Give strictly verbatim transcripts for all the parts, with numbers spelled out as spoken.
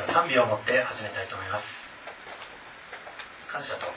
では賛美をもって始めたいと思います。感謝と喜びを。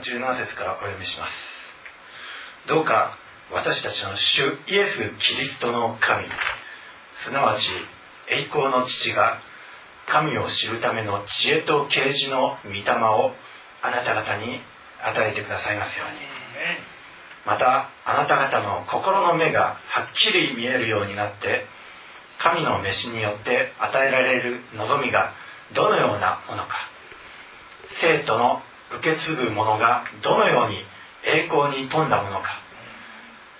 じゅうなな節からお読みします。どうか私たちの主イエス・キリストの神、すなわち栄光の父が、神を知るための知恵と啓示の御霊をあなた方に与えてくださいますように。またあなた方の心の目がはっきり見えるようになって、神の召しによって与えられる望みがどのようなものか、生徒の受け継ぐものがどのように栄光に富んだものか、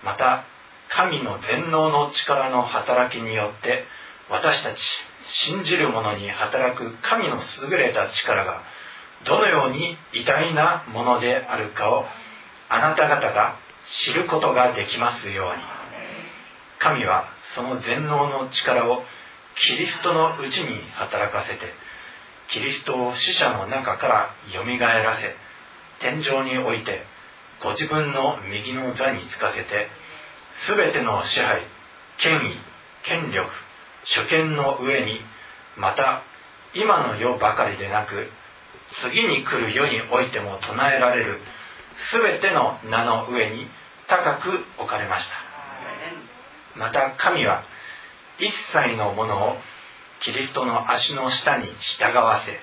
また神の全能の力の働きによって私たち信じる者に働く神の優れた力がどのように偉大なものであるかをあなた方が知ることができますように。神はその全能の力をキリストのうちに働かせて、キリストを死者の中からよみがえらせ、天上においてご自分の右の座につかせて、すべての支配、権威、権力、諸権の上に、また今の世ばかりでなく次に来る世においても唱えられるすべての名の上に高く置かれました。また神は一切のものをキリストの足の下に従わせ、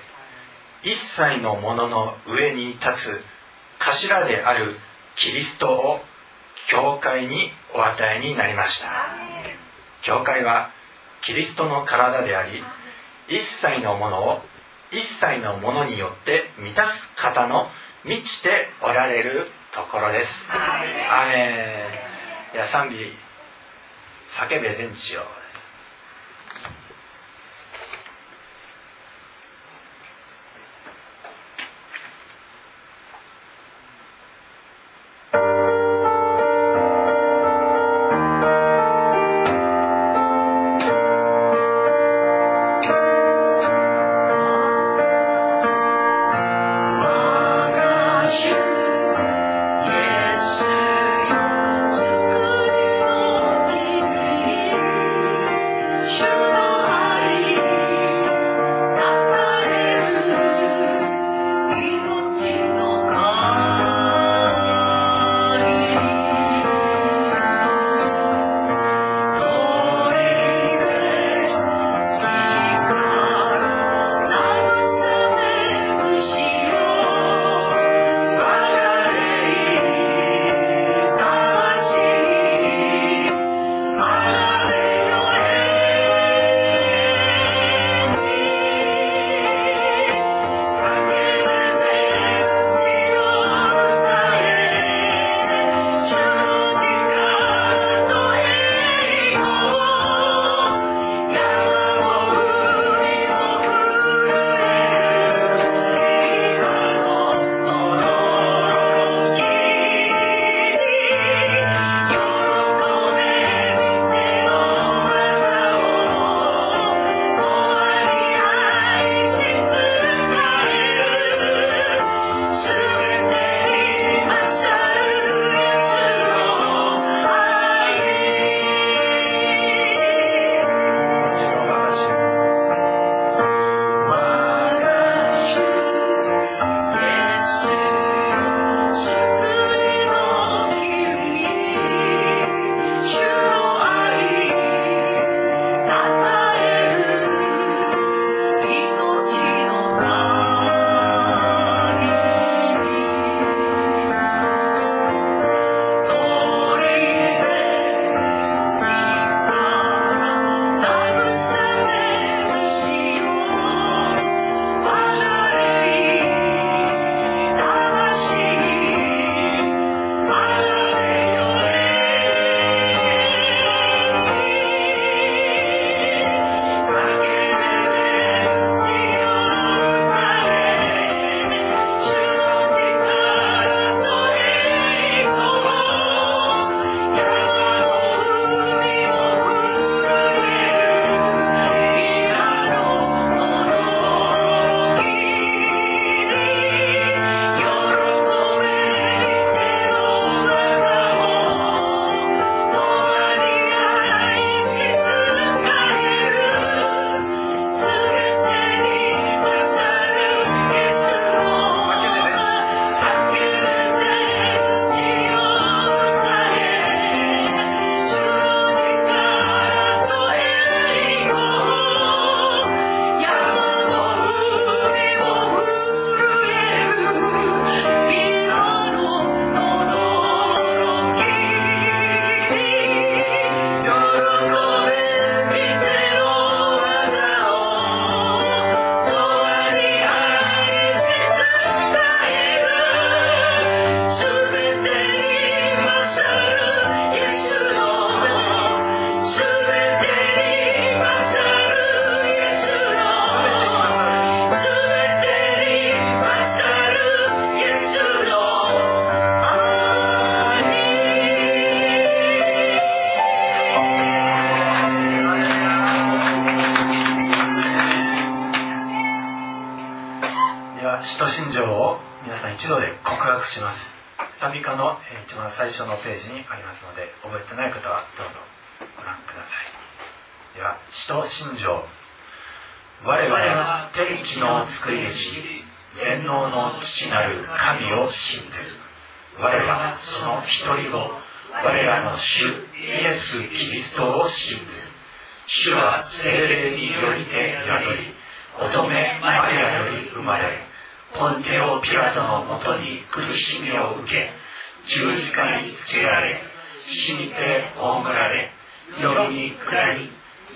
一切のものの上に立つ頭であるキリストを教会にお与えになりました。教会はキリストの体であり、一切のものを一切のものによって満たす方の満ちておられるところです。アーメン。いや、賛美、叫べ天地よ。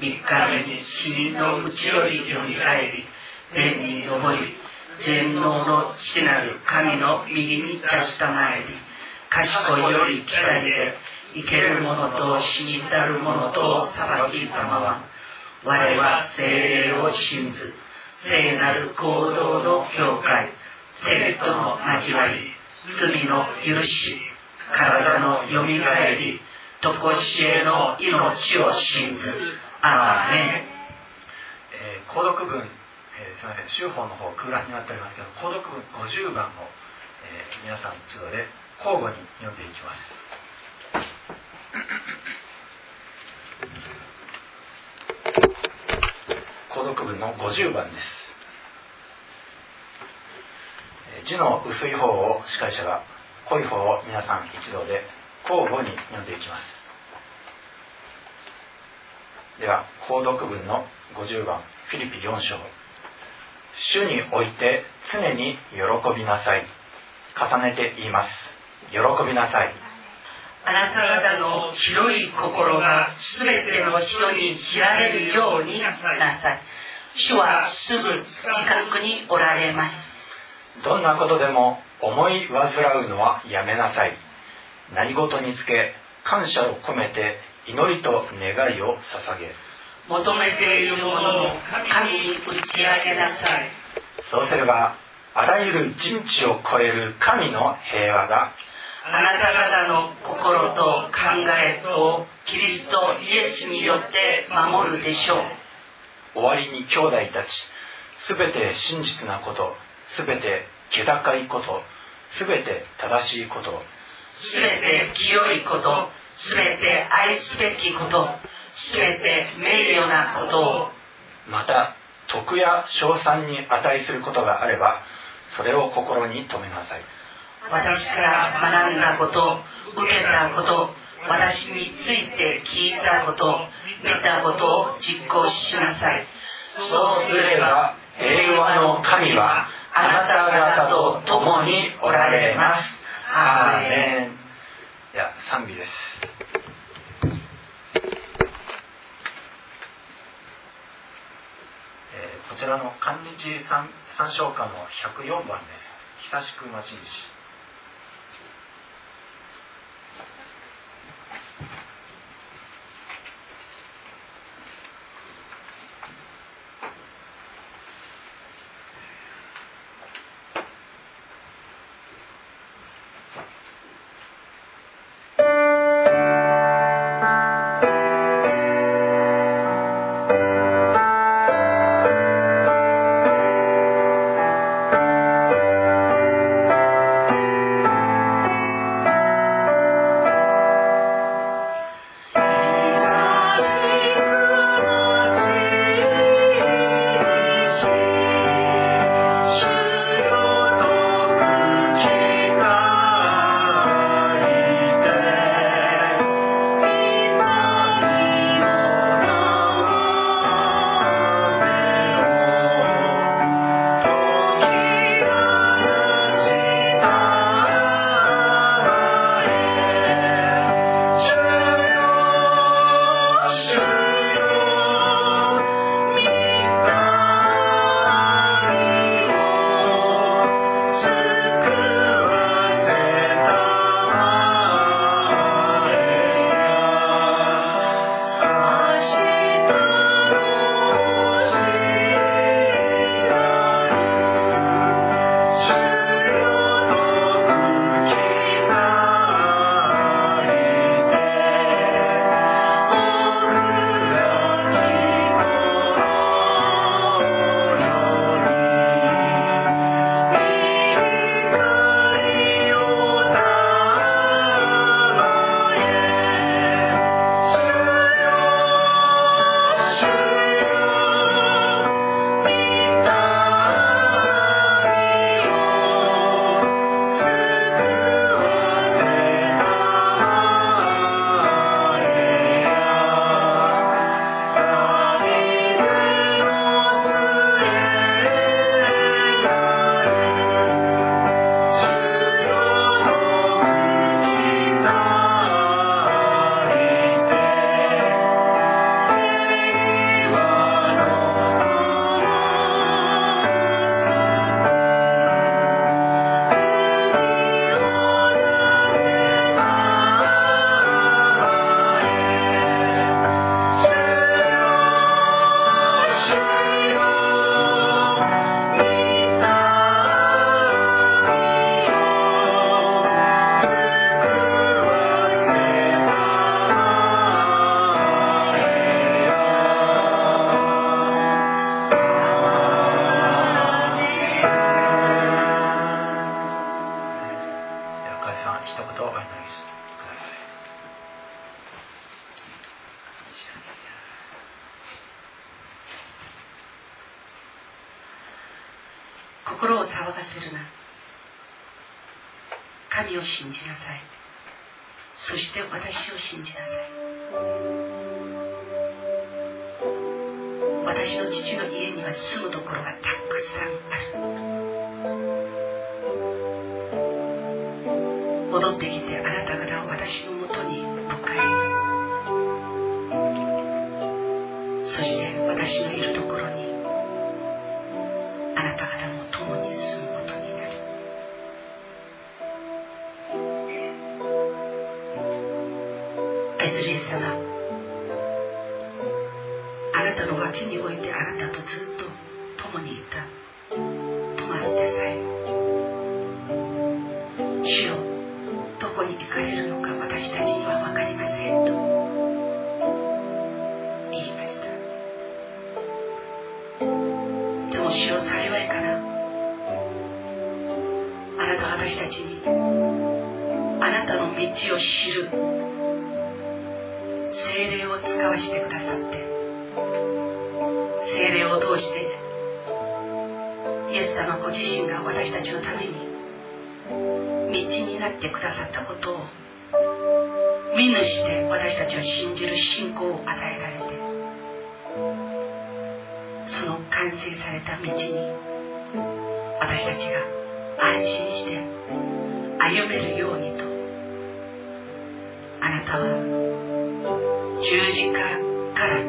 みっかめに死人のうちよりよみがえり、天に昇り、全能の父なる神の右に立ちたまえり、賢いより光で、生ける者と死に至る者とを裁きたまわん。我は聖霊を信ず、聖なる行動の教会、聖との交わり、罪の許し、体のよみがえり、とこしえの命を信ず。アーメン。えー、購読文、えー、すみません、修法の方空欄になっておりますけど、購読文ごじゅうばんを、えー、皆さん一度で交互に読んでいきます。購読文のごじゅうばんです。えー、字の薄い方を司会者が、濃い方を皆さん一度で交互に読んでいきます。では購読文のごじゅうばん、フィリピよん章。主において常に喜びなさい。重ねて言います。喜びなさい。あなた方の広い心がすべての人に知られるようになさい。主はすぐ近くにおられます。どんなことでも思い煩うのはやめなさい。何事につけ感謝を込めて祈りと願いを捧げ、求めているものを神に打ち上げなさい。そうすればあらゆる人知を超える神の平和があなた方の心と考えとキリストイエスによって守るでしょう。終わりに兄弟たち、すべて真実なこと、すべて気高いこと、すべて正しいこと、すべて清いこと、すべて愛すべきこと、すべて名誉なことを、また徳や称賛に値することがあればそれを心に留めなさい。私から学んだこと、受けたこと、私について聞いたこと、見たことを実行しなさい。そうすれば平和の神はあなた方と共におられます。アーメン。では賛美です。えー、こちらの韓日三唱歌のひゃくよんばんです。久しく待ちにし。心を騒がせるな。神を信じなさい。そして私を信じなさい。私の父の家には住むところがたくさんある。戻ってきてあなた方を私のもとに迎える。そして私のいるところにあなた方も共に住むことになる。愛するイエス様、あなたの脇においてあなたとずっと共にいたトマスでさえ、主よ、どこに行かれるのか私たちには分かりませんと。主よ、幸いからあなたは私たちにあなたの道を知る聖霊を使わせてくださって、聖霊を通してイエス様ご自身が私たちのために道になってくださったことを見ぬして私たちは信じる信仰を与えられて、その完成された道に私たちが安心して歩めるようにと、あなたは十字架から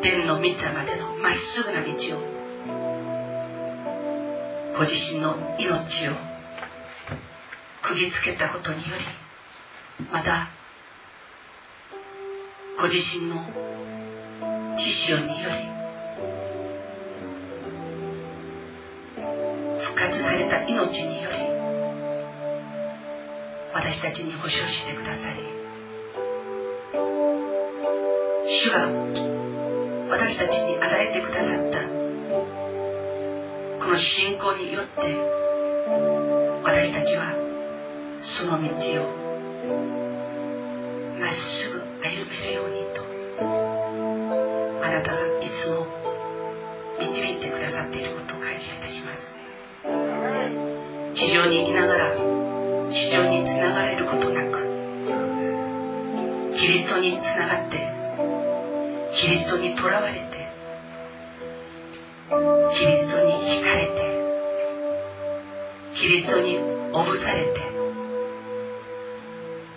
天の御座までのまっすぐな道を、ご自身の命を釘付けたことにより、またご自身の知識により復活された命により私たちに保証してくださり、主が私たちに与えてくださったこの信仰によって私たちはその道をまっすぐ歩めるようにと、あなたがいつも導いてくださっていることを感謝いたします。地上にいながら地上につながれることなく、キリストにつながってキリストにとらわれてキリストに惹かれてキリストにおぶされて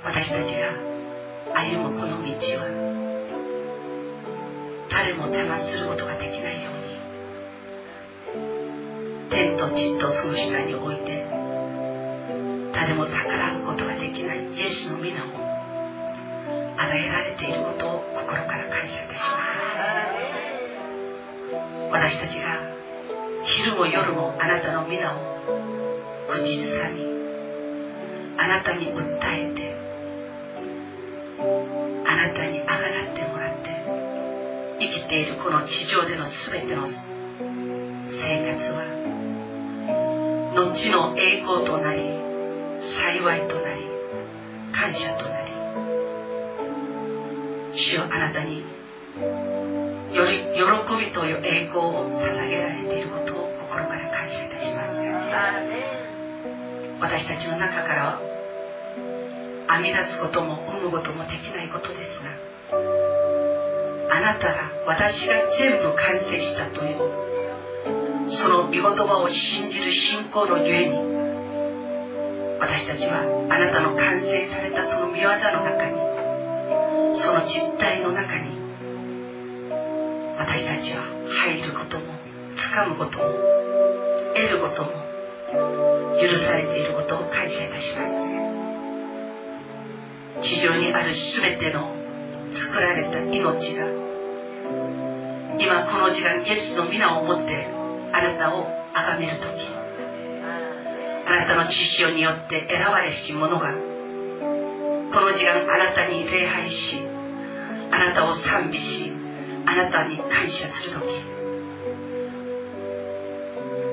私たちが歩むこの道は誰も邪魔することができないように、天と地とその下において誰も逆らうことができないイエスの皆を与えられていることを心から感謝いたします。私たちが昼も夜もあなたの皆を口ずさみ、あなたに訴えてあなたにあがらってもらって生きているこの地上での全ての生活は後の栄光となり、幸いとなり、感謝となり、主よ、あなたにより喜びという栄光を捧げられていることを心から感謝いたします。私たちの中から編み出すことも生むこともできないことですが、あなたが私が全部完成したというその御言葉を信じる信仰のゆえに、私たちはあなたの完成されたその御業の中に、その実態の中に私たちは入ることも掴むことも得ることも許されていることを感謝いたします。地上にある全ての作られた命が今この時間イエスの皆をもってあなたを崇めるとき、あなたの血潮によって選ばれし者がこの時間あなたに礼拝し、あなたを賛美し、あなたに感謝するとき、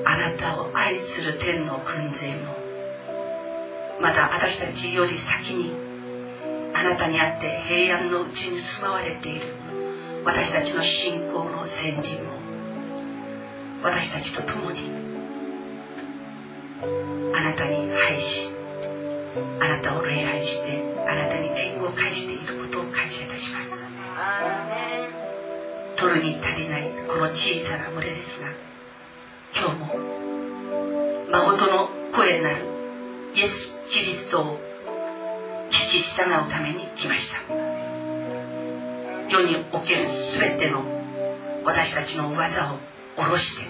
あなたを愛する天の軍勢も、また私たちより先にあなたにあって平安のうちに住まわれている私たちの信仰の先人も、私たちと共にあなたに拝し、あなたを礼拝して、あなたに天を返していることを感謝いたします。取るに足りないこの小さな群れですが、今日も真の声なるイエス・キリストを聞き従うために来ました。世におけるすべての私たちの技を下ろして、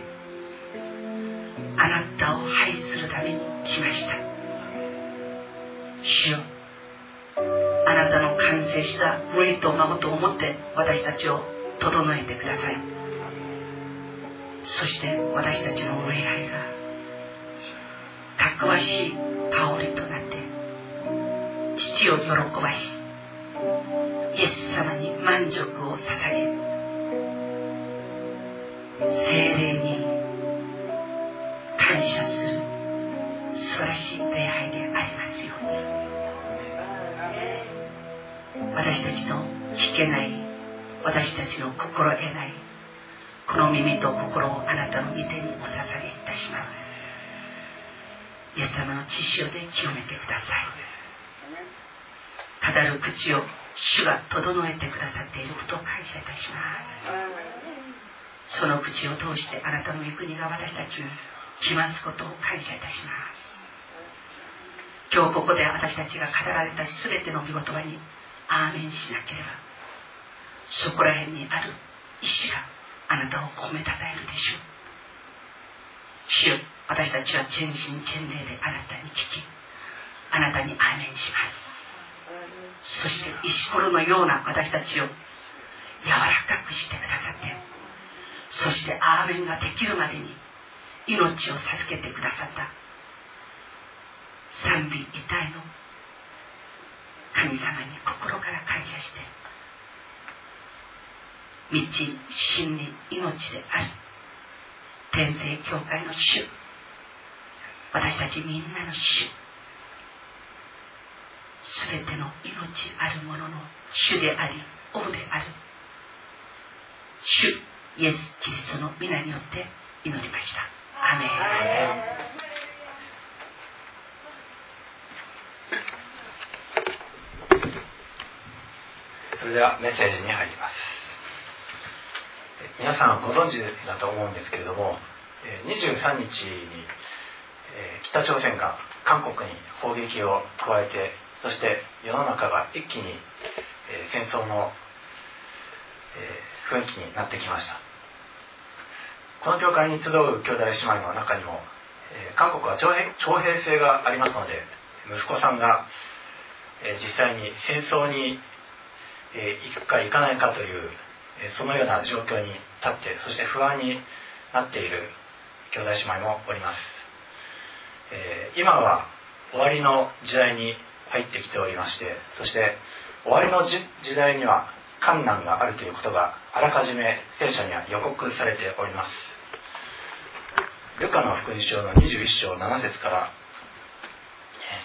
あなたを拝するために来ました。主よ、あなたの完成した義と孫と思って私たちを整えてください。そして私たちの礼拝がたくわしい香りとなって、父を喜ばし、イエス様に満足を捧げ、聖霊に感謝する素晴らしい礼拝でありますように。私たちの聞けない、私たちの心得ないこの耳と心をあなたの御手にお捧げいたします。イエス様の血潮で清めてください。語る口を主が整えてくださっていることを感謝いたします。その口を通してあなたの御国が私たちに来ますことを感謝いたします。今日ここで私たちが語られたすべての御言葉にアーメンしなければ、そこら辺にある石があなたを褒めたたえるでしょう。主よ、私たちは全身全霊であなたに聞き、あなたにアーメンします。そして石ころのような私たちを柔らかくしてくださって、そしてアーメンができるまでに命を授けてくださった賛美遺体の神様に心から感謝して、道真理命である天聖教会の主、私たちみんなの主、すべての命あるものの主であり、王である主イエス・キリストの皆によって祈りました。アメン。それではメッセージに入ります。皆さんご存知だと思うんですけれども、にじゅうさんにちに北朝鮮が韓国に砲撃を加えて、そして世の中が一気に戦争の雰囲気になってきました。この教会に集う兄弟姉妹の中にも、韓国は徴兵、徴兵制がありますので、息子さんが実際に戦争に行くか行かないかというそのような状況に立って、そして不安になっている兄弟姉妹もおります。今は終わりの時代に入ってきておりまして、そして終わりの時代には艱難があるということがあらかじめ聖書には予告されております。ルカの福音書のにじゅういっしょうななせつから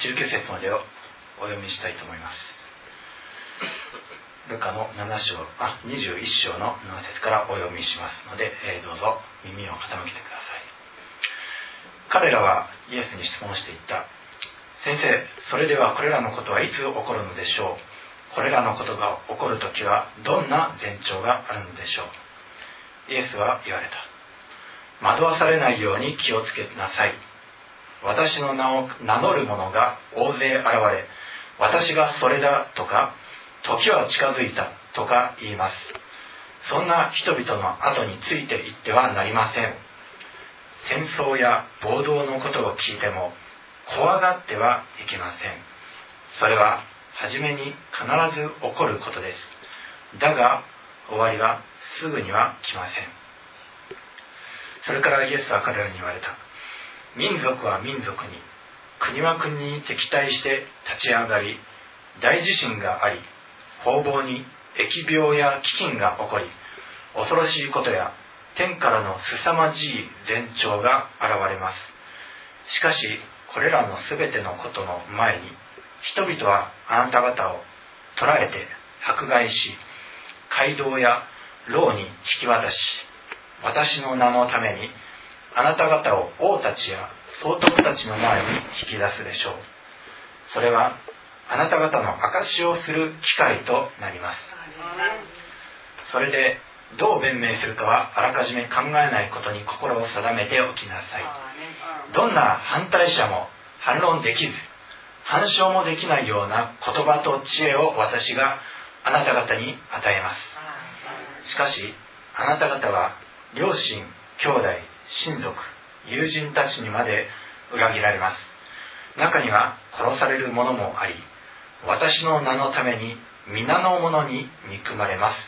じゅうきゅうせつまでをお読みしたいと思います。ルカの7章あ21章の7節からお読みしますので、えー、どうぞ耳を傾けてください。彼らはイエスに質問していった。先生、それではこれらのことはいつ起こるのでしょう。これらのことが起こるときはどんな前兆があるのでしょう。イエスは言われた。惑わされないように気をつけなさい。私の名を名乗る者が大勢現れ、私がそれだとか、時は近づいたとか言います。そんな人々の後についていってはなりません。戦争や暴動のことを聞いても怖がってはいけません。それははじめに必ず起こることです。だが終わりはすぐには来ません。それからイエスは彼らに言われた。民族は民族に、国は国に敵対して立ち上がり、大地震があり、方々に疫病や飢饉が起こり、恐ろしいことや天からの凄まじい前兆が現れます。しかしこれらのすべてのことの前に、人々はあなた方を捕らえて迫害し、街道や牢に引き渡し、私の名のためにあなた方を王たちや総督たちの前に引き出すでしょう。それはあなた方の証しをする機会となります。それでどう弁明するかはあらかじめ考えないことに心を定めておきなさい。どんな反対者も反論できず反証もできないような言葉と知恵を私があなた方に与えます。しかしあなた方は両親、兄弟、親族、友人たちにまで裏切られます。中には殺される者もあり、私の名のために皆の者に憎まれます。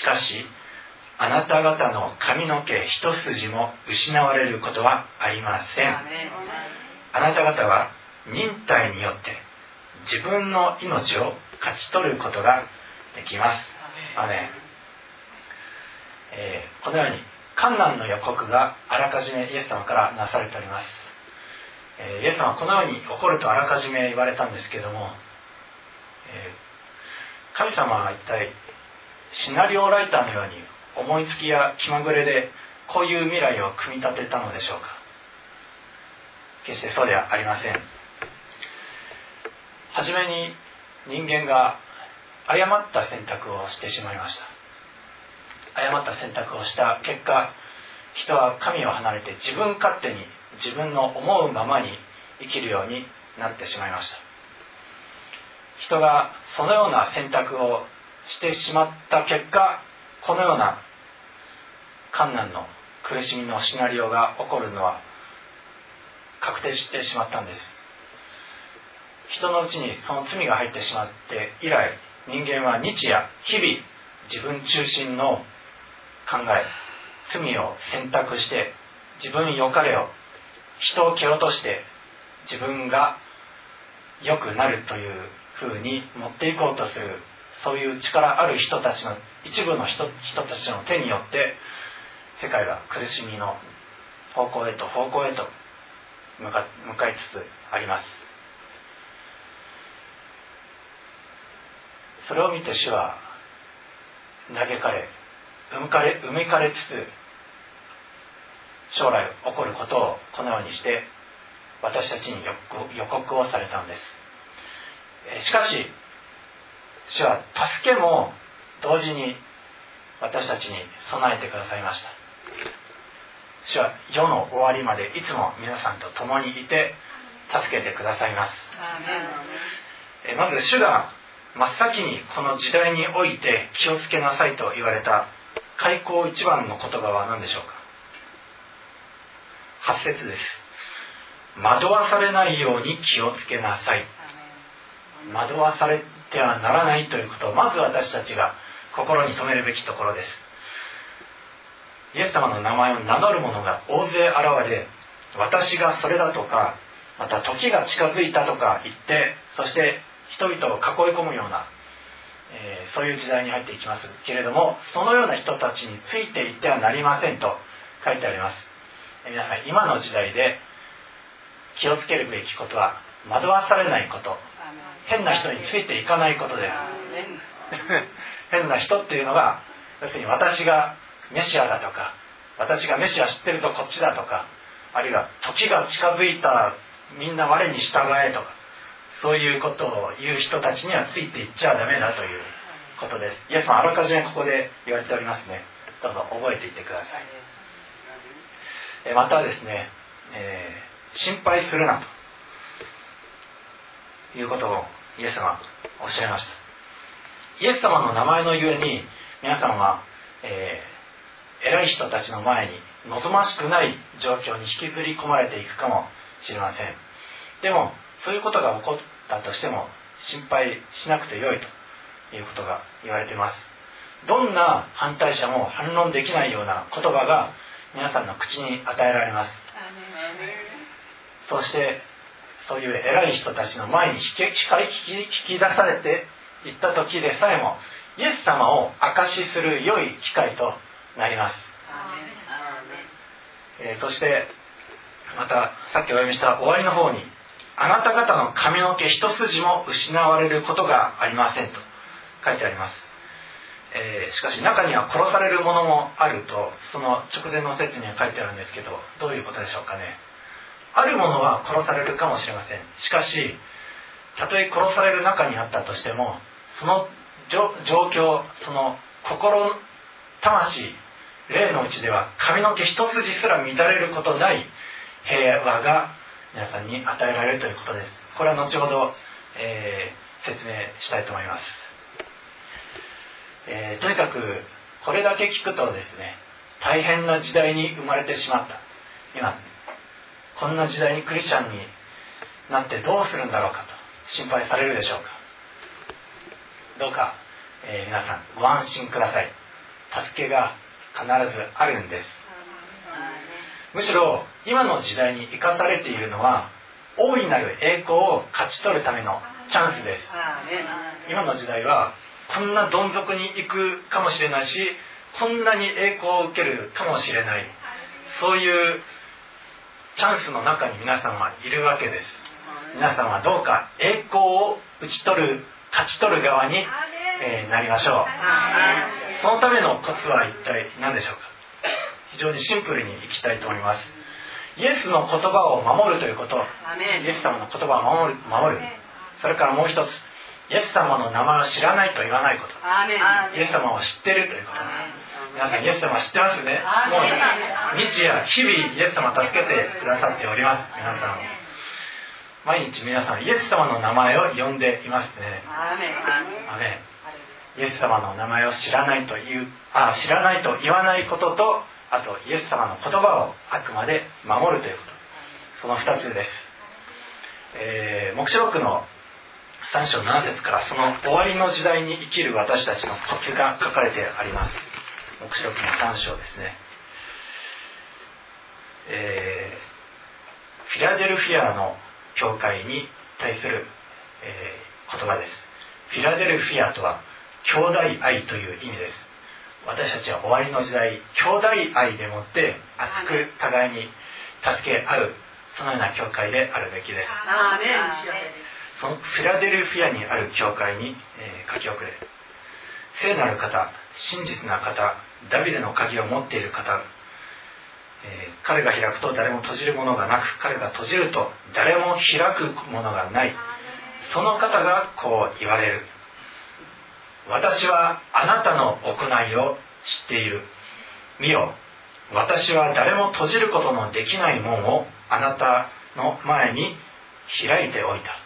しかしあなた方の髪の毛一筋も失われることはありません。あなた方は忍耐によって自分の命を勝ち取ることができます。アメン。えー、このようにカンナンの予告があらかじめイエス様からなされております。えー、イエス様はこのように起こるとあらかじめ言われたんですけども、えー、神様は一体シナリオライターのように思いつきや気まぐれでこういう未来を組み立てたのでしょうか。決してそうではありません。はじめに人間が誤った選択をしてしまいました。誤った選択をした結果、人は神を離れて自分勝手に自分の思うままに生きるようになってしまいました。人がそのような選択をしてしまった結果、このようなカンナンの苦しみのシナリオが起こるのは確定してしまったんです。人のうちにその罪が入ってしまって以来、人間は日夜日々自分中心の考え、罪を選択して自分よかれを、人を蹴落として自分が良くなるという風に持っていこうとする、そういう力ある人たちの一部の 人, 人たちの手によって世界は苦しみの方向へと方向へと向かいつつあります。それを見て主は嘆かれ、うむかれ、うめかれつつ、将来起こることをこのようにして私たちに予告をされたのです。しかし主は助けも同時に私たちに備えてくださいました。主は世の終わりまでいつも皆さんと共にいて助けてくださいます。アーメン。まず主が真っ先にこの時代において気をつけなさいと言われた開口一番の言葉は何でしょうか。はち節です。惑わされないように気をつけなさい。惑わされてはならないということを、まず私たちが心に留めるべきところです。イエス様の名前を名乗る者が大勢現れ、私がそれだとか、また時が近づいたとか言って、そして人々を囲い込むような、えー、そういう時代に入っていきますけれども、そのような人たちについていってはなりませんと書いてあります。えー、皆さん、今の時代で気をつけるべきことは惑わされないこと、変な人についていかないことです。変な人っていうのが、要するに私がメシアだとか、私がメシア知ってるとこっちだとか、あるいは時が近づいたらみんな我に従えとか、そういうことを言う人たちにはついていっちゃダメだということです。イエス様あらかじめここで言われておりますね。どうぞ覚えていってください。えまたですね、えー、心配するなということをイエス様おっしゃいました。イエス様の名前のゆえに皆さんは、えー、偉い人たちの前に望ましくない状況に引きずり込まれていくかもしれません。でもそういうことが起こったとしても心配しなくてよいということが言われています。どんな反対者も反論できないような言葉が皆さんの口に与えられます。そしてそういう偉い人たちの前に引き、引き、引き出されていった時でさえも、イエス様を証しする良い機会となります。えー、そしてまたさっきお読みした終わりの方に、あなた方の髪の毛一筋も失われることがありませんと書いてあります。えー、しかし中には殺されるものもあると、その直前の説には書いてあるんですけど、どういうことでしょうかね。ある者は殺されるかもしれません。しかしたとえ殺される中にあったとしても、その状況、その心、魂、霊のうちでは髪の毛一筋すら乱れることない平和が皆さんに与えられるということです。これは後ほど、えー、説明したいと思います、えー、とにかくこれだけ聞くとですね、大変な時代に生まれてしまった。今こんな時代にクリスチャンになってどうするんだろうかと心配されるでしょうか。どうか、えー、皆さんご安心ください。助けが必ずあるんです。むしろ今の時代に生かされているのは大いなる栄光を勝ち取るためのチャンスです。今の時代はこんなどん底に行くかもしれないし、こんなに栄光を受けるかもしれない、そういうチャンスの中に皆さんはいるわけです。皆さんはどうか栄光を打ち取る、勝ち取る側に、えー、なりましょう。そのためのコツは一体何でしょうか。非常にシンプルにいきたいと思います。イエスの言葉を守るということ、イエス様の言葉を守る、守る。それからもう一つ、イエス様の名前を知らないと言わないこと、イエス様を知っているということ。皆さんイエス様知ってますね。もう日夜日々イエス様助けてくださっております。皆さん毎日皆さんイエス様の名前を呼んでいますね。アメン。イエス様の名前を知らないというあ知らないと言わないことと、あとイエス様の言葉をあくまで守るということ、そのふたつです、えー、黙示録のさん章なな節からその終わりの時代に生きる私たちのコツが書かれてあります。黙示録のさん章ですね、えー、フィラデルフィアの教会に対する、えー、言葉です。フィラデルフィアとは兄弟愛という意味です。私たちは終わりの時代、兄弟愛でもって熱く互いに助け合う、そのような教会であるべきです。アーメン。そのフィラデルフィアにある教会に、えー、書き送れ。聖なる方、真実な方、ダビデの鍵を持っている方、えー、彼が開くと誰も閉じるものがなく、彼が閉じると誰も開くものがない、その方がこう言われる。私はあなたの行いを知っている。見よ、私は誰も閉じることのできない門をあなたの前に開いておいた。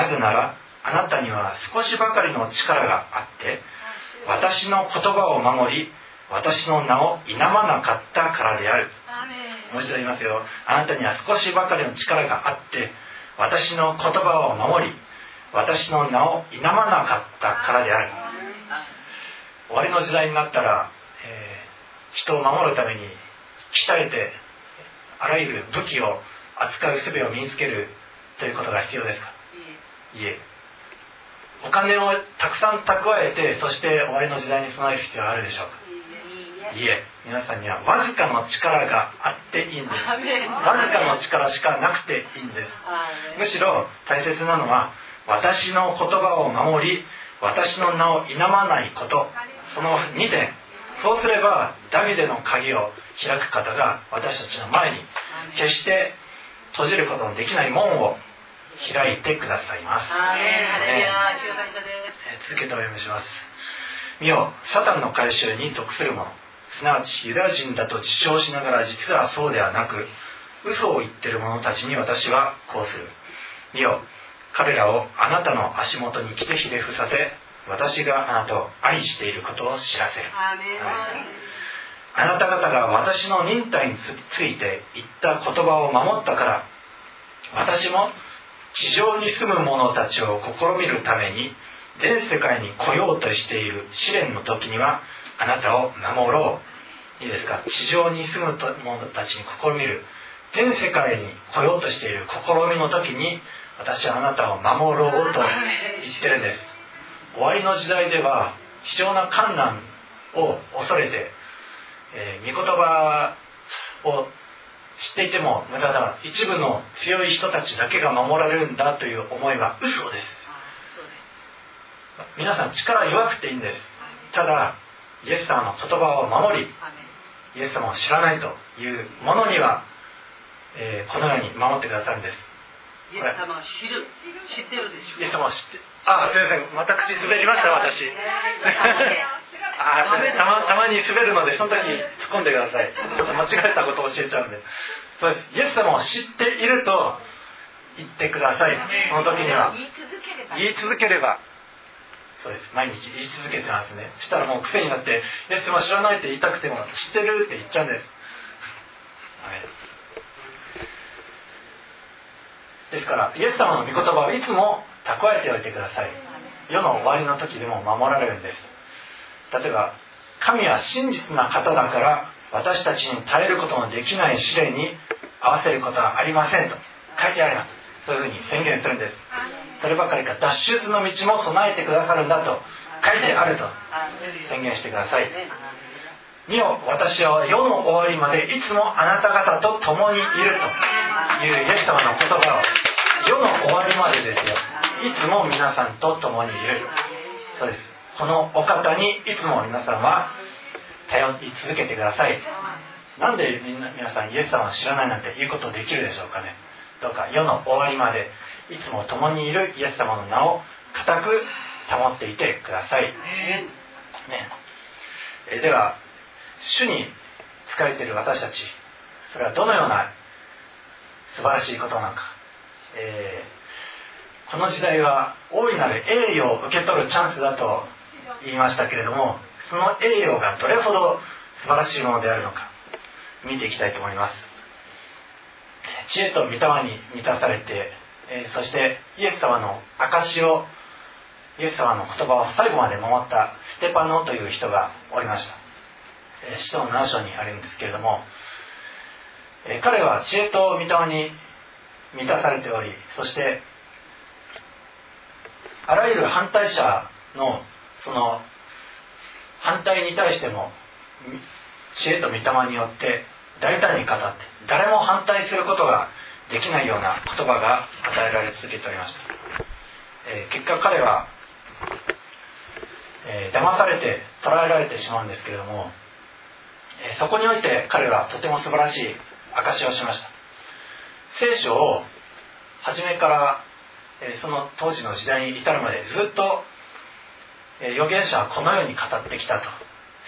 なぜならあなたには少しばかりの力があって、私の言葉を守り、私の名を否まなかったからである。もう一度言いますよ。あなたには少しばかりの力があって、私の言葉を守り、私の名を否まなかったからである。終わりの時代になったら、えー、人を守るために鍛えて、あらゆる武器を扱う術を身につけるということが必要ですか。いえ。お金をたくさん蓄えて、そして終わりの時代に備える必要はあるでしょうか。いえ。皆さんにはわずかの力があっていいんです。わずかの力しかなくていいんです。むしろ大切なのは、私の言葉を守り、私の名を否まないこと、そのにてん。そうすればダビデの鍵を開く方が私たちの前に、決して閉じることのできない門を開いてくださいます。続けてお読みします。見よ、サタンの回収に属する者、すなわちユダヤ人だと自称しながら実はそうではなく、嘘を言っている者たちに私はこうする。見よ、彼らをあなたの足元に来てひれ伏させ、私があなたを愛していることを知らせる。あなた方が私の忍耐について言った言葉を守ったから、私も地上に住む者たちを試みるために全世界に来ようとしている試練の時にはあなたを守ろう。いいですか。地上に住む者たちに試みる、全世界に来ようとしている試みの時に私はあなたを守ろうと言ってるんです。終わりの時代では非常な困難を恐れて、えー、御言葉を知っていても無駄だ、一部の強い人たちだけが守られるんだという思いは嘘です。皆さん力弱くていいんです。ただイエス様の言葉を守り、イエス様を知らないというものにはえー、このように守ってくださるんです。イエス様を知る、知ってるでしょう。イエス様を知って、あ、すみません、また口滑りました私。あ、たまたまに滑るのでその時に突っ込んでください。ちょっと間違えたことを教えちゃうんで。そうです。イエス様を知っていると言ってください。この時には言い続ければ。そうです。毎日言い続けてますね。したらもう癖になって、イエス様を知らないって言いたくても知ってるって言っちゃうんです。はい。ですからイエス様の御言葉をいつも蓄えておいてください。世の終わりの時でも守られるんです。例えば、神は真実な方だから私たちに耐えることのできない試練に合わせることはありませんと書いてあります。そういうふうに宣言するんです。そればかりか、脱出の道も備えてくださるんだと書いてあると宣言してください。見よ、私は世の終わりまでいつもあなた方と共にいるというイエス様の言葉を、世の終わりまでですよ、いつも皆さんと共にいる。そうです。このお方にいつも皆さんは頼り続けてください。なんでみんな皆さんイエス様を知らないなんて言うことできるでしょうかね。どうか世の終わりまでいつも共にいるイエス様の名を固く保っていてください、ね。えでは、主に仕えている私たち、それはどのような素晴らしいことなのか、えー、この時代は大いなる栄誉を受け取るチャンスだと言いましたけれども、その栄誉がどれほど素晴らしいものであるのか見ていきたいと思います。知恵と御霊に満たされて、えー、そしてイエス様の証を、イエス様の言葉を最後まで守ったステパノという人がおりました。使徒のなな章にあるんですけれども、彼は知恵と御霊に満たされており、そしてあらゆる反対者のその反対に対しても知恵と御霊によって大胆に語って、誰も反対することができないような言葉が与えられ続けておりました。結果、彼は騙されて捕らえられてしまうんですけれども、そこにおいて彼はとても素晴らしい証をしました。聖書を初めからその当時の時代に至るまでずっと預言者はこのように語ってきたと、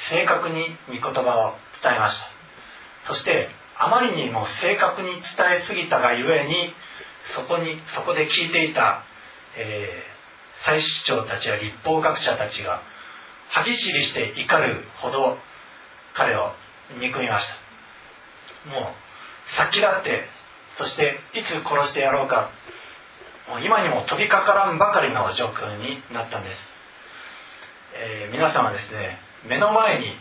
正確に御言葉を伝えました。そしてあまりにも正確に伝えすぎたがゆえに、そこにそこで聞いていた、えー、祭司長たちや律法学者たちが歯ぎしりして怒るほど彼を憎みました。もう先立って、そしていつ殺してやろうか、もう今にも飛びかからんばかりの状況になったんです、えー、皆さんはですね、目の前に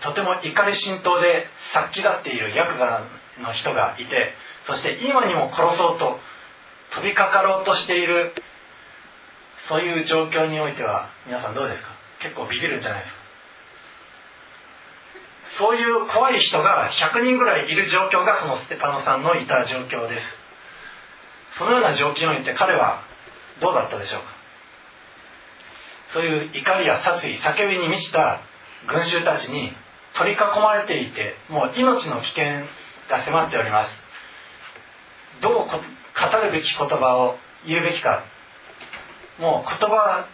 とても怒り心頭で先立っているヤクザの人がいて、そして今にも殺そうと飛びかかろうとしている、そういう状況においては皆さんどうですか？結構ビビるんじゃないですか？そういう怖い人がひゃくにんぐらいいる状況がこのステパノさんのいた状況です。そのような状況において彼はどうだったでしょうか？そういう怒りや殺意、叫びに満ちた群衆たちに取り囲まれていて、もう命の危険が迫っております。どう語るべき言葉を言うべきか、もう言葉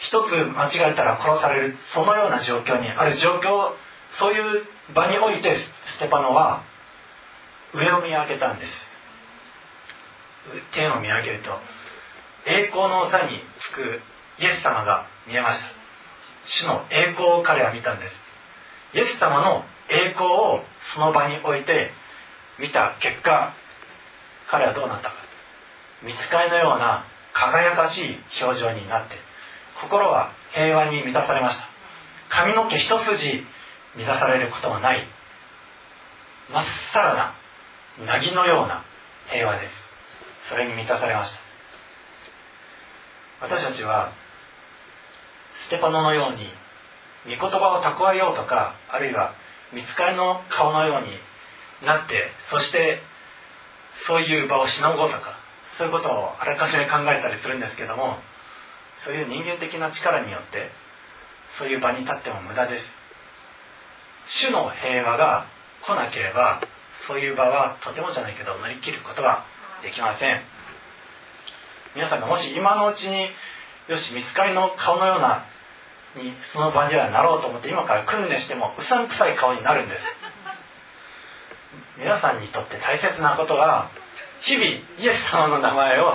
一つ間違えたら殺される、そのような状況にある状況を、そういう場においてステパノは上を見上げたんです。天を見上げると栄光の座につくイエス様が見えました。主の栄光を彼は見たんです。イエス様の栄光をその場に置いて見た結果、彼はどうなったか。御使いのような輝かしい表情になって、心は平和に満たされました。髪の毛一筋乱されることもない、まっさらな凪のような平和です。それに満たされました。私たちはステパノのように御言葉を蓄えようとか、あるいは御使いの顔のようになって、そしてそういう場をしのごうとか、そういうことをあらかじめ考えたりするんですけども、そういう人間的な力によってそういう場に立っても無駄です。主の平和が来なければ、そういう場はとてもじゃないけど乗り切ることはできません。皆さんがもし今のうちに、よし、見つかりの顔のようなにそのバンディラになろうと思って今から訓練してもうさんくさい顔になるんです。皆さんにとって大切なことは、日々イエス様の名前を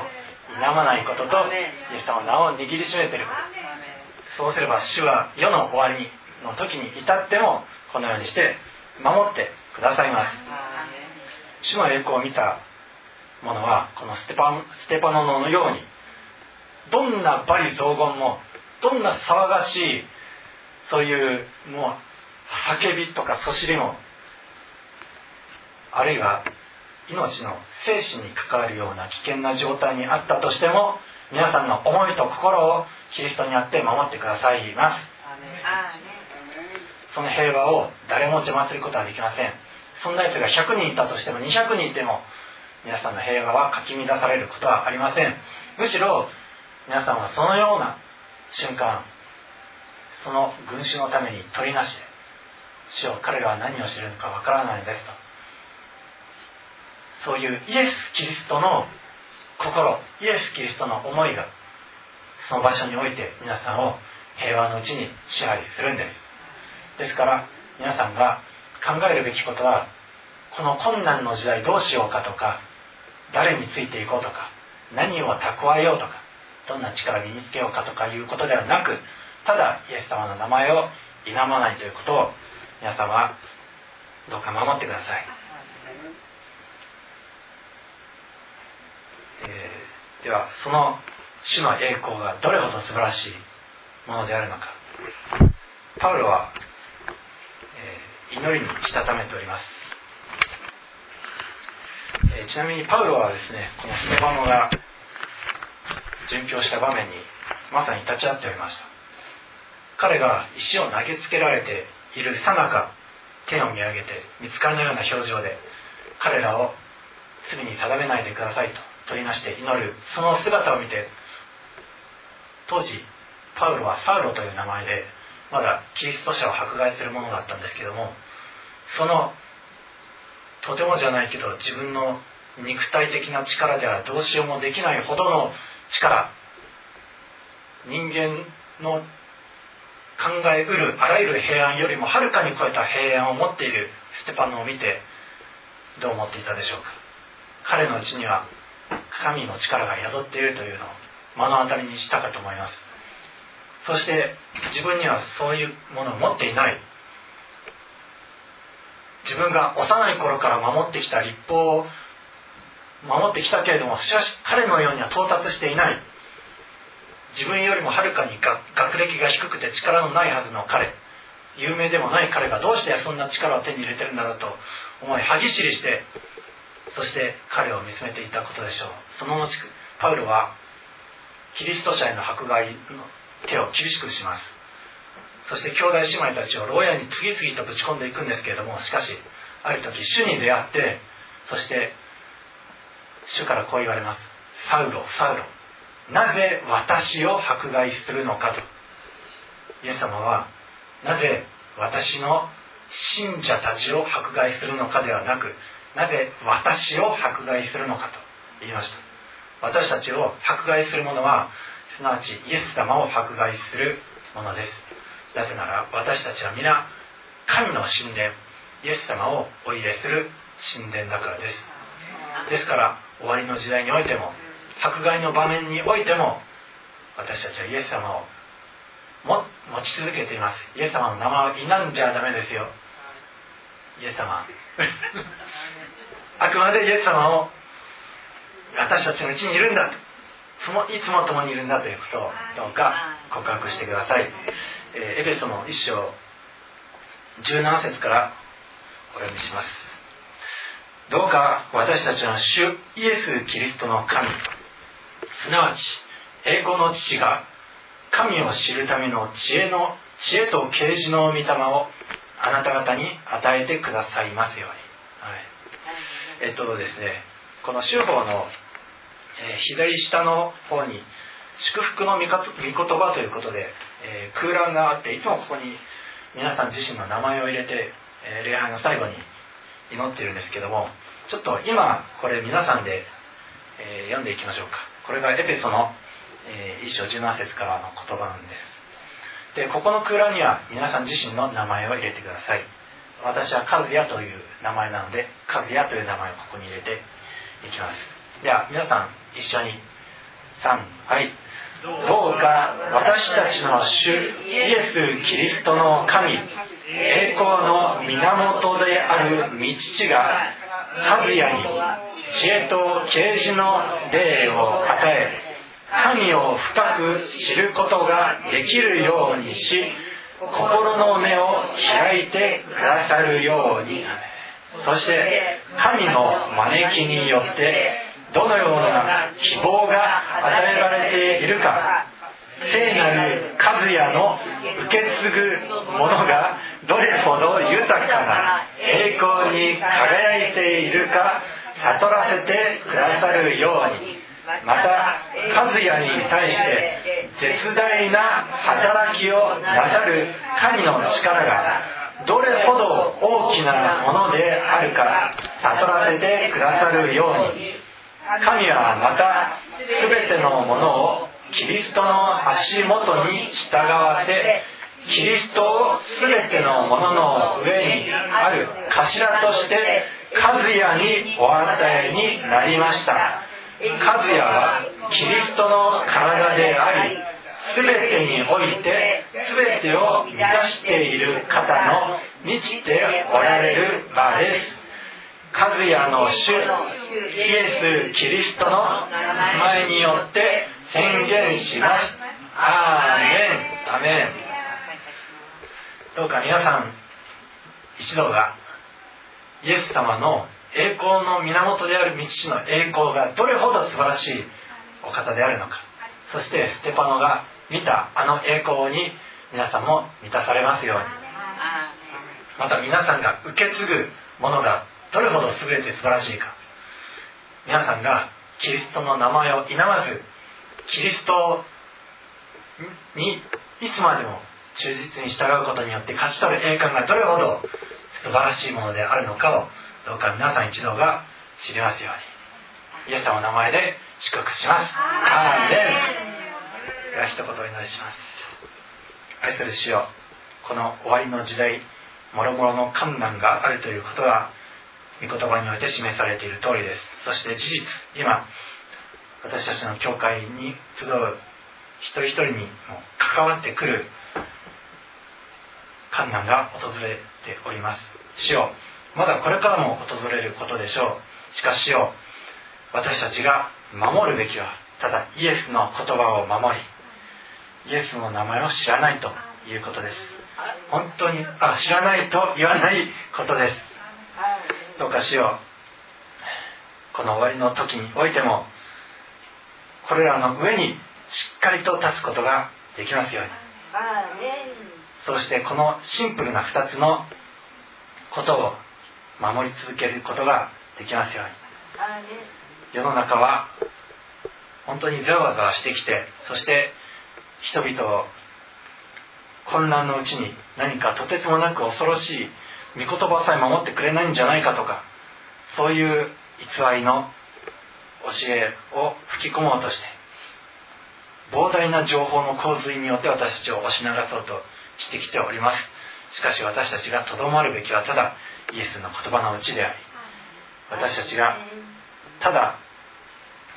否まないことと、イエス様の名を握りしめていること。そうすれば主は世の終わりの時に至ってもこのようにして守ってくださいます。主の栄光を見た者はこのステパ、ステパノのように、どんな罵詈雑言も、どんな騒がしいそういうもう叫びとかそしりも、あるいは命の生死に関わるような危険な状態にあったとしても、皆さんの思いと心をキリストにあって守ってくださいます。その平和を誰も邪魔することはできません。そんなやつがひゃくにんいたとしてもにひゃくにんいても、皆さんの平和はかき乱されることはありません。むしろ皆さんはそのような瞬間、その群衆のために取りなして、主よ、彼らは何をしているのかわからないですと、そういうイエス・キリストの心、イエス・キリストの思いがその場所において皆さんを平和のうちに支配するんです。ですから皆さんが考えるべきことは、この困難の時代どうしようかとか、誰についていこうとか、何を蓄えようとか、どんな力を身につけようかとかいうことではなく、ただイエス様の名前を否まないということを皆さんはどうか守ってください。えー、ではその主の栄光がどれほど素晴らしいものであるのか、パウロは、えー、祈りにしたためております。えー、ちなみにパウロはですね、このステパノが殉教した場面にまさに立ち会っておりました。彼が石を投げつけられている最中、天を見上げて見つかりのような表情で、彼らを罪に定めないでくださいと取りなして祈るその姿を見て、当時パウロはサウロという名前でまだキリスト者を迫害するものだったんですけども、そのとてもじゃないけど自分の肉体的な力ではどうしようもできないほどの力、人間の考えうるあらゆる平安よりもはるかに超えた平安を持っているステパノを見て、どう思っていたでしょうか。彼のうちには神の力が宿っているというのを目の当たりにしたかと思います。そして自分にはそういうものを持っていない、自分が幼い頃から守ってきた律法を守ってきたけれども、しかし彼のようには到達していない、自分よりもはるかに学歴が低くて力のないはずの彼、有名でもない彼がどうしてそんな力を手に入れてるんだろうと思い、歯ぎしりして、そして彼を見つめていたことでしょう。その後パウロはキリスト者への迫害の手を厳しくします。そして兄弟姉妹たちを牢屋に次々とぶち込んでいくんですけれども、しかしある時主に出会って、そして主からこう言われます。サウロ、サウロ、なぜ私を迫害するのかと。イエス様はなぜ私の信者たちを迫害するのかではなく、なぜ私を迫害するのかと言いました。私たちを迫害する者はすなわちイエス様を迫害するものです。なぜなら私たちは皆神の神殿、イエス様をお入れする神殿だからです。ですから終わりの時代においても、迫害の場面においても、私たちはイエス様をも持ち続けています。イエス様の名前を否んじゃダメですよ。イエス様あくまでイエス様を私たちのうちにいるんだと、いつも共にいるんだということをどうか告白してください。えー、エペソの一章じゅうななせつからお読みします。どうか私たちの主イエス・キリストの神、すなわち栄光の父が、神を知るための知恵の知恵と啓示の御霊をあなた方に与えてくださいますように。はい、えっとですね、この修法の、えー、左下の方に祝福の御言葉ということで、えー、空欄があって、いつもここに皆さん自身の名前を入れて、えー、礼拝の最後に祈っているんですけども、ちょっと今これ皆さんで、えー、読んでいきましょうか。これがエペソの、えー、いっ章じゅうなな節からの言葉なんです。で、ここの空欄には皆さん自身の名前を入れてください。私はカズヤという名前なので、カズヤという名前をここに入れていきます。では皆さん一緒にさん、はい、どうか私たちの主イエス・キリストの神栄光の源である御父がカズヤに知恵と啓示の霊を与え、神を深く知ることができるようにし、心の目を開いてくださるように。そして神の招きによってどのような希望が与えられているか、聖なるカズヤの受け継ぐものがどれほど豊かな栄光に輝いているか悟らせてくださるように。またカズヤに対して絶大な働きをなさる神の力がどれほど大きなものであるか悟らせてくださるように。神はまた全てのものをキリストの足元に従わせ、キリストを全てのものの上にある頭としてカズヤにお与えになりました。カズヤはキリストの体であり、全てにおいて全てを満たしている方の満ちておられる場です。カズヤの主イエス・キリストの名前によって宣言します。アーメン、アーメン。どうか皆さん一同がイエス様の栄光の源である御父の栄光がどれほど素晴らしいお方であるのか、そしてステパノが見たあの栄光に皆さんも満たされますように。また皆さんが受け継ぐものがどれほど優れて素晴らしいか、皆さんがキリストの名前をいなわずキリストにいつまでも忠実に従うことによって勝ち取る栄冠がどれほど素晴らしいものであるのかを、どうか皆さん一同が知りますように。イエス様の名前で祝福します。アーメン。では一言お祈りします。愛する主よ、この終わりの時代、もろもろの困難があるということが御言葉において示されている通りです。そして事実、今私たちの教会に集う一人一人にも関わってくる困難が訪れております。主よ、まだこれからも訪れることでしょう。しかし主よ、私たちが守るべきはただイエスの言葉を守り、イエスの名前を知らないということです。本当にあ知らないと言わないことです。どうかしよう、この終わりの時においてもこれらの上にしっかりと立つことができますように。そしてこのシンプルなふたつのことを守り続けることができますように。世の中は本当にざわざわしてきて、そして人々を混乱のうちに何かとてつもなく恐ろしい御言葉さえ守ってくれないんじゃないかとか、そういう偽りの教えを吹き込もうとして、膨大な情報の洪水によって私たちを押し流そうとしてきております。しかし私たちがとどまるべきはただイエスの言葉のうちであり、私たちがただ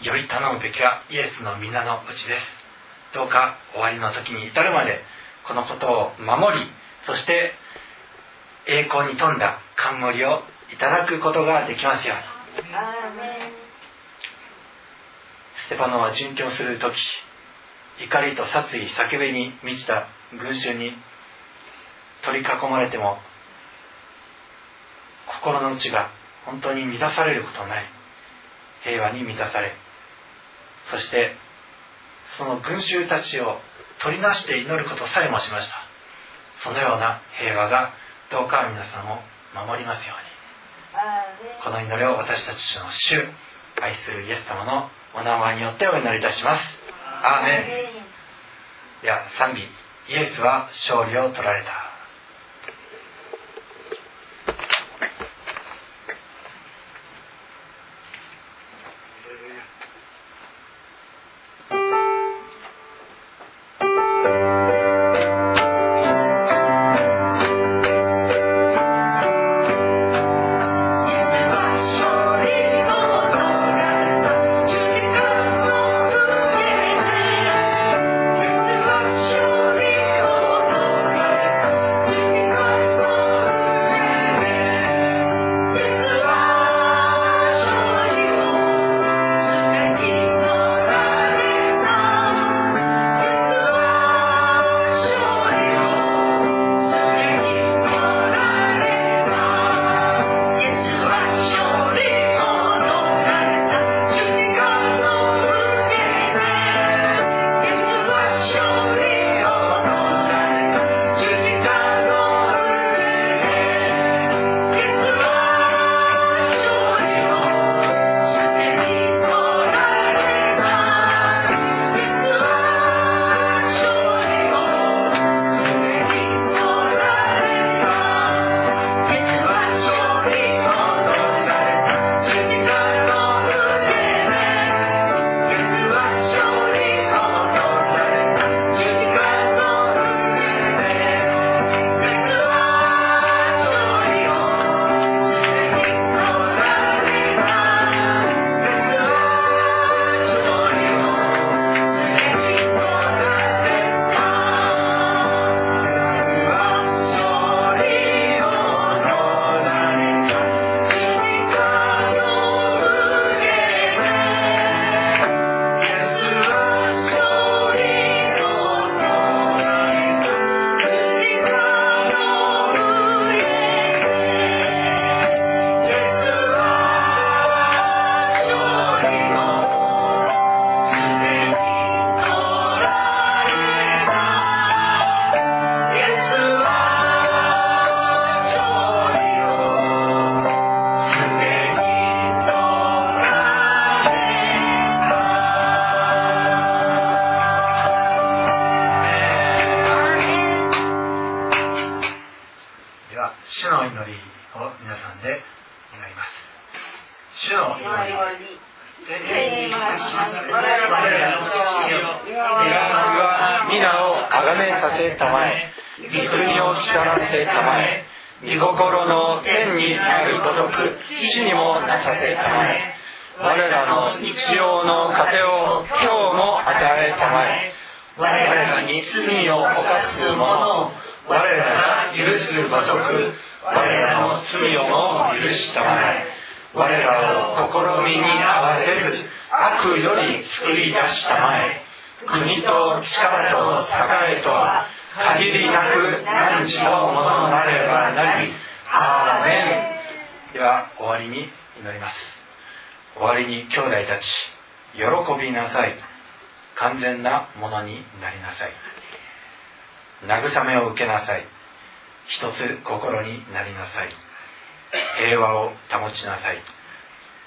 より頼むべきはイエスの皆のうちです。どうか終わりの時に至るまでこのことを守り、そして栄光に富んだ冠をいただくことができますように。ステパノは殉教する時、怒りと殺意叫びに満ちた群衆に取り囲まれても心の内が本当に満たされることない平和に満たされ、そしてその群衆たちを取りなして祈ることさえもしました。そのような平和がどうか皆さんを守りますように。この祈りを私たちの主愛するイエス様のお名前によってお祈りいたします。アーメン。では賛美、イエスは勝利を取られた。を皆さんで祈ります。主の祈り天にいます。我々の父よ、今は皆をあがめさせたまえ、御国をきたらせたまえ、御心の天にあるごとく地にもなさせたまえ、我らの日常の糧を今日も与えたまえ、我らに罪を犯す者を我らが許すごとく我らの罪をも許したまえ、我らを試みにあわれず悪より救い出したまえ、国と力と栄えとは限りなく汝のものなればなり。アーメン。では終わりに祈ります。終わりに兄弟たち、喜びなさい。完全なものになりなさい。慰めを受けなさい。一つ心になりなさい。平和を保ちなさい。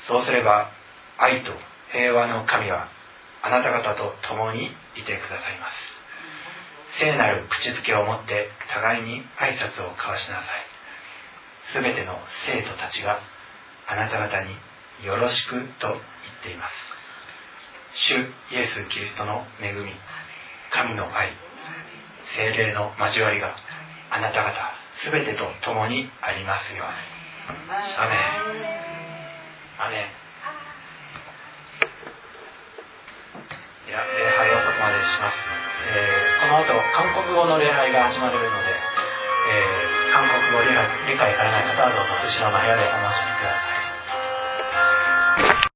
そうすれば愛と平和の神はあなた方と共にいてくださいます。聖なる口づけをもって互いに挨拶を交わしなさい。すべての生徒たちがあなた方によろしくと言っています。主イエス・キリストの恵み、神の愛、聖霊の交わりがあなた方すべてと共にありますように。アメン。アメン。では礼拝をここまでします、えー、この後韓国語の礼拝が始まるので、えー、韓国語理解されない方はどうぞ後ろの部屋でお楽しみください。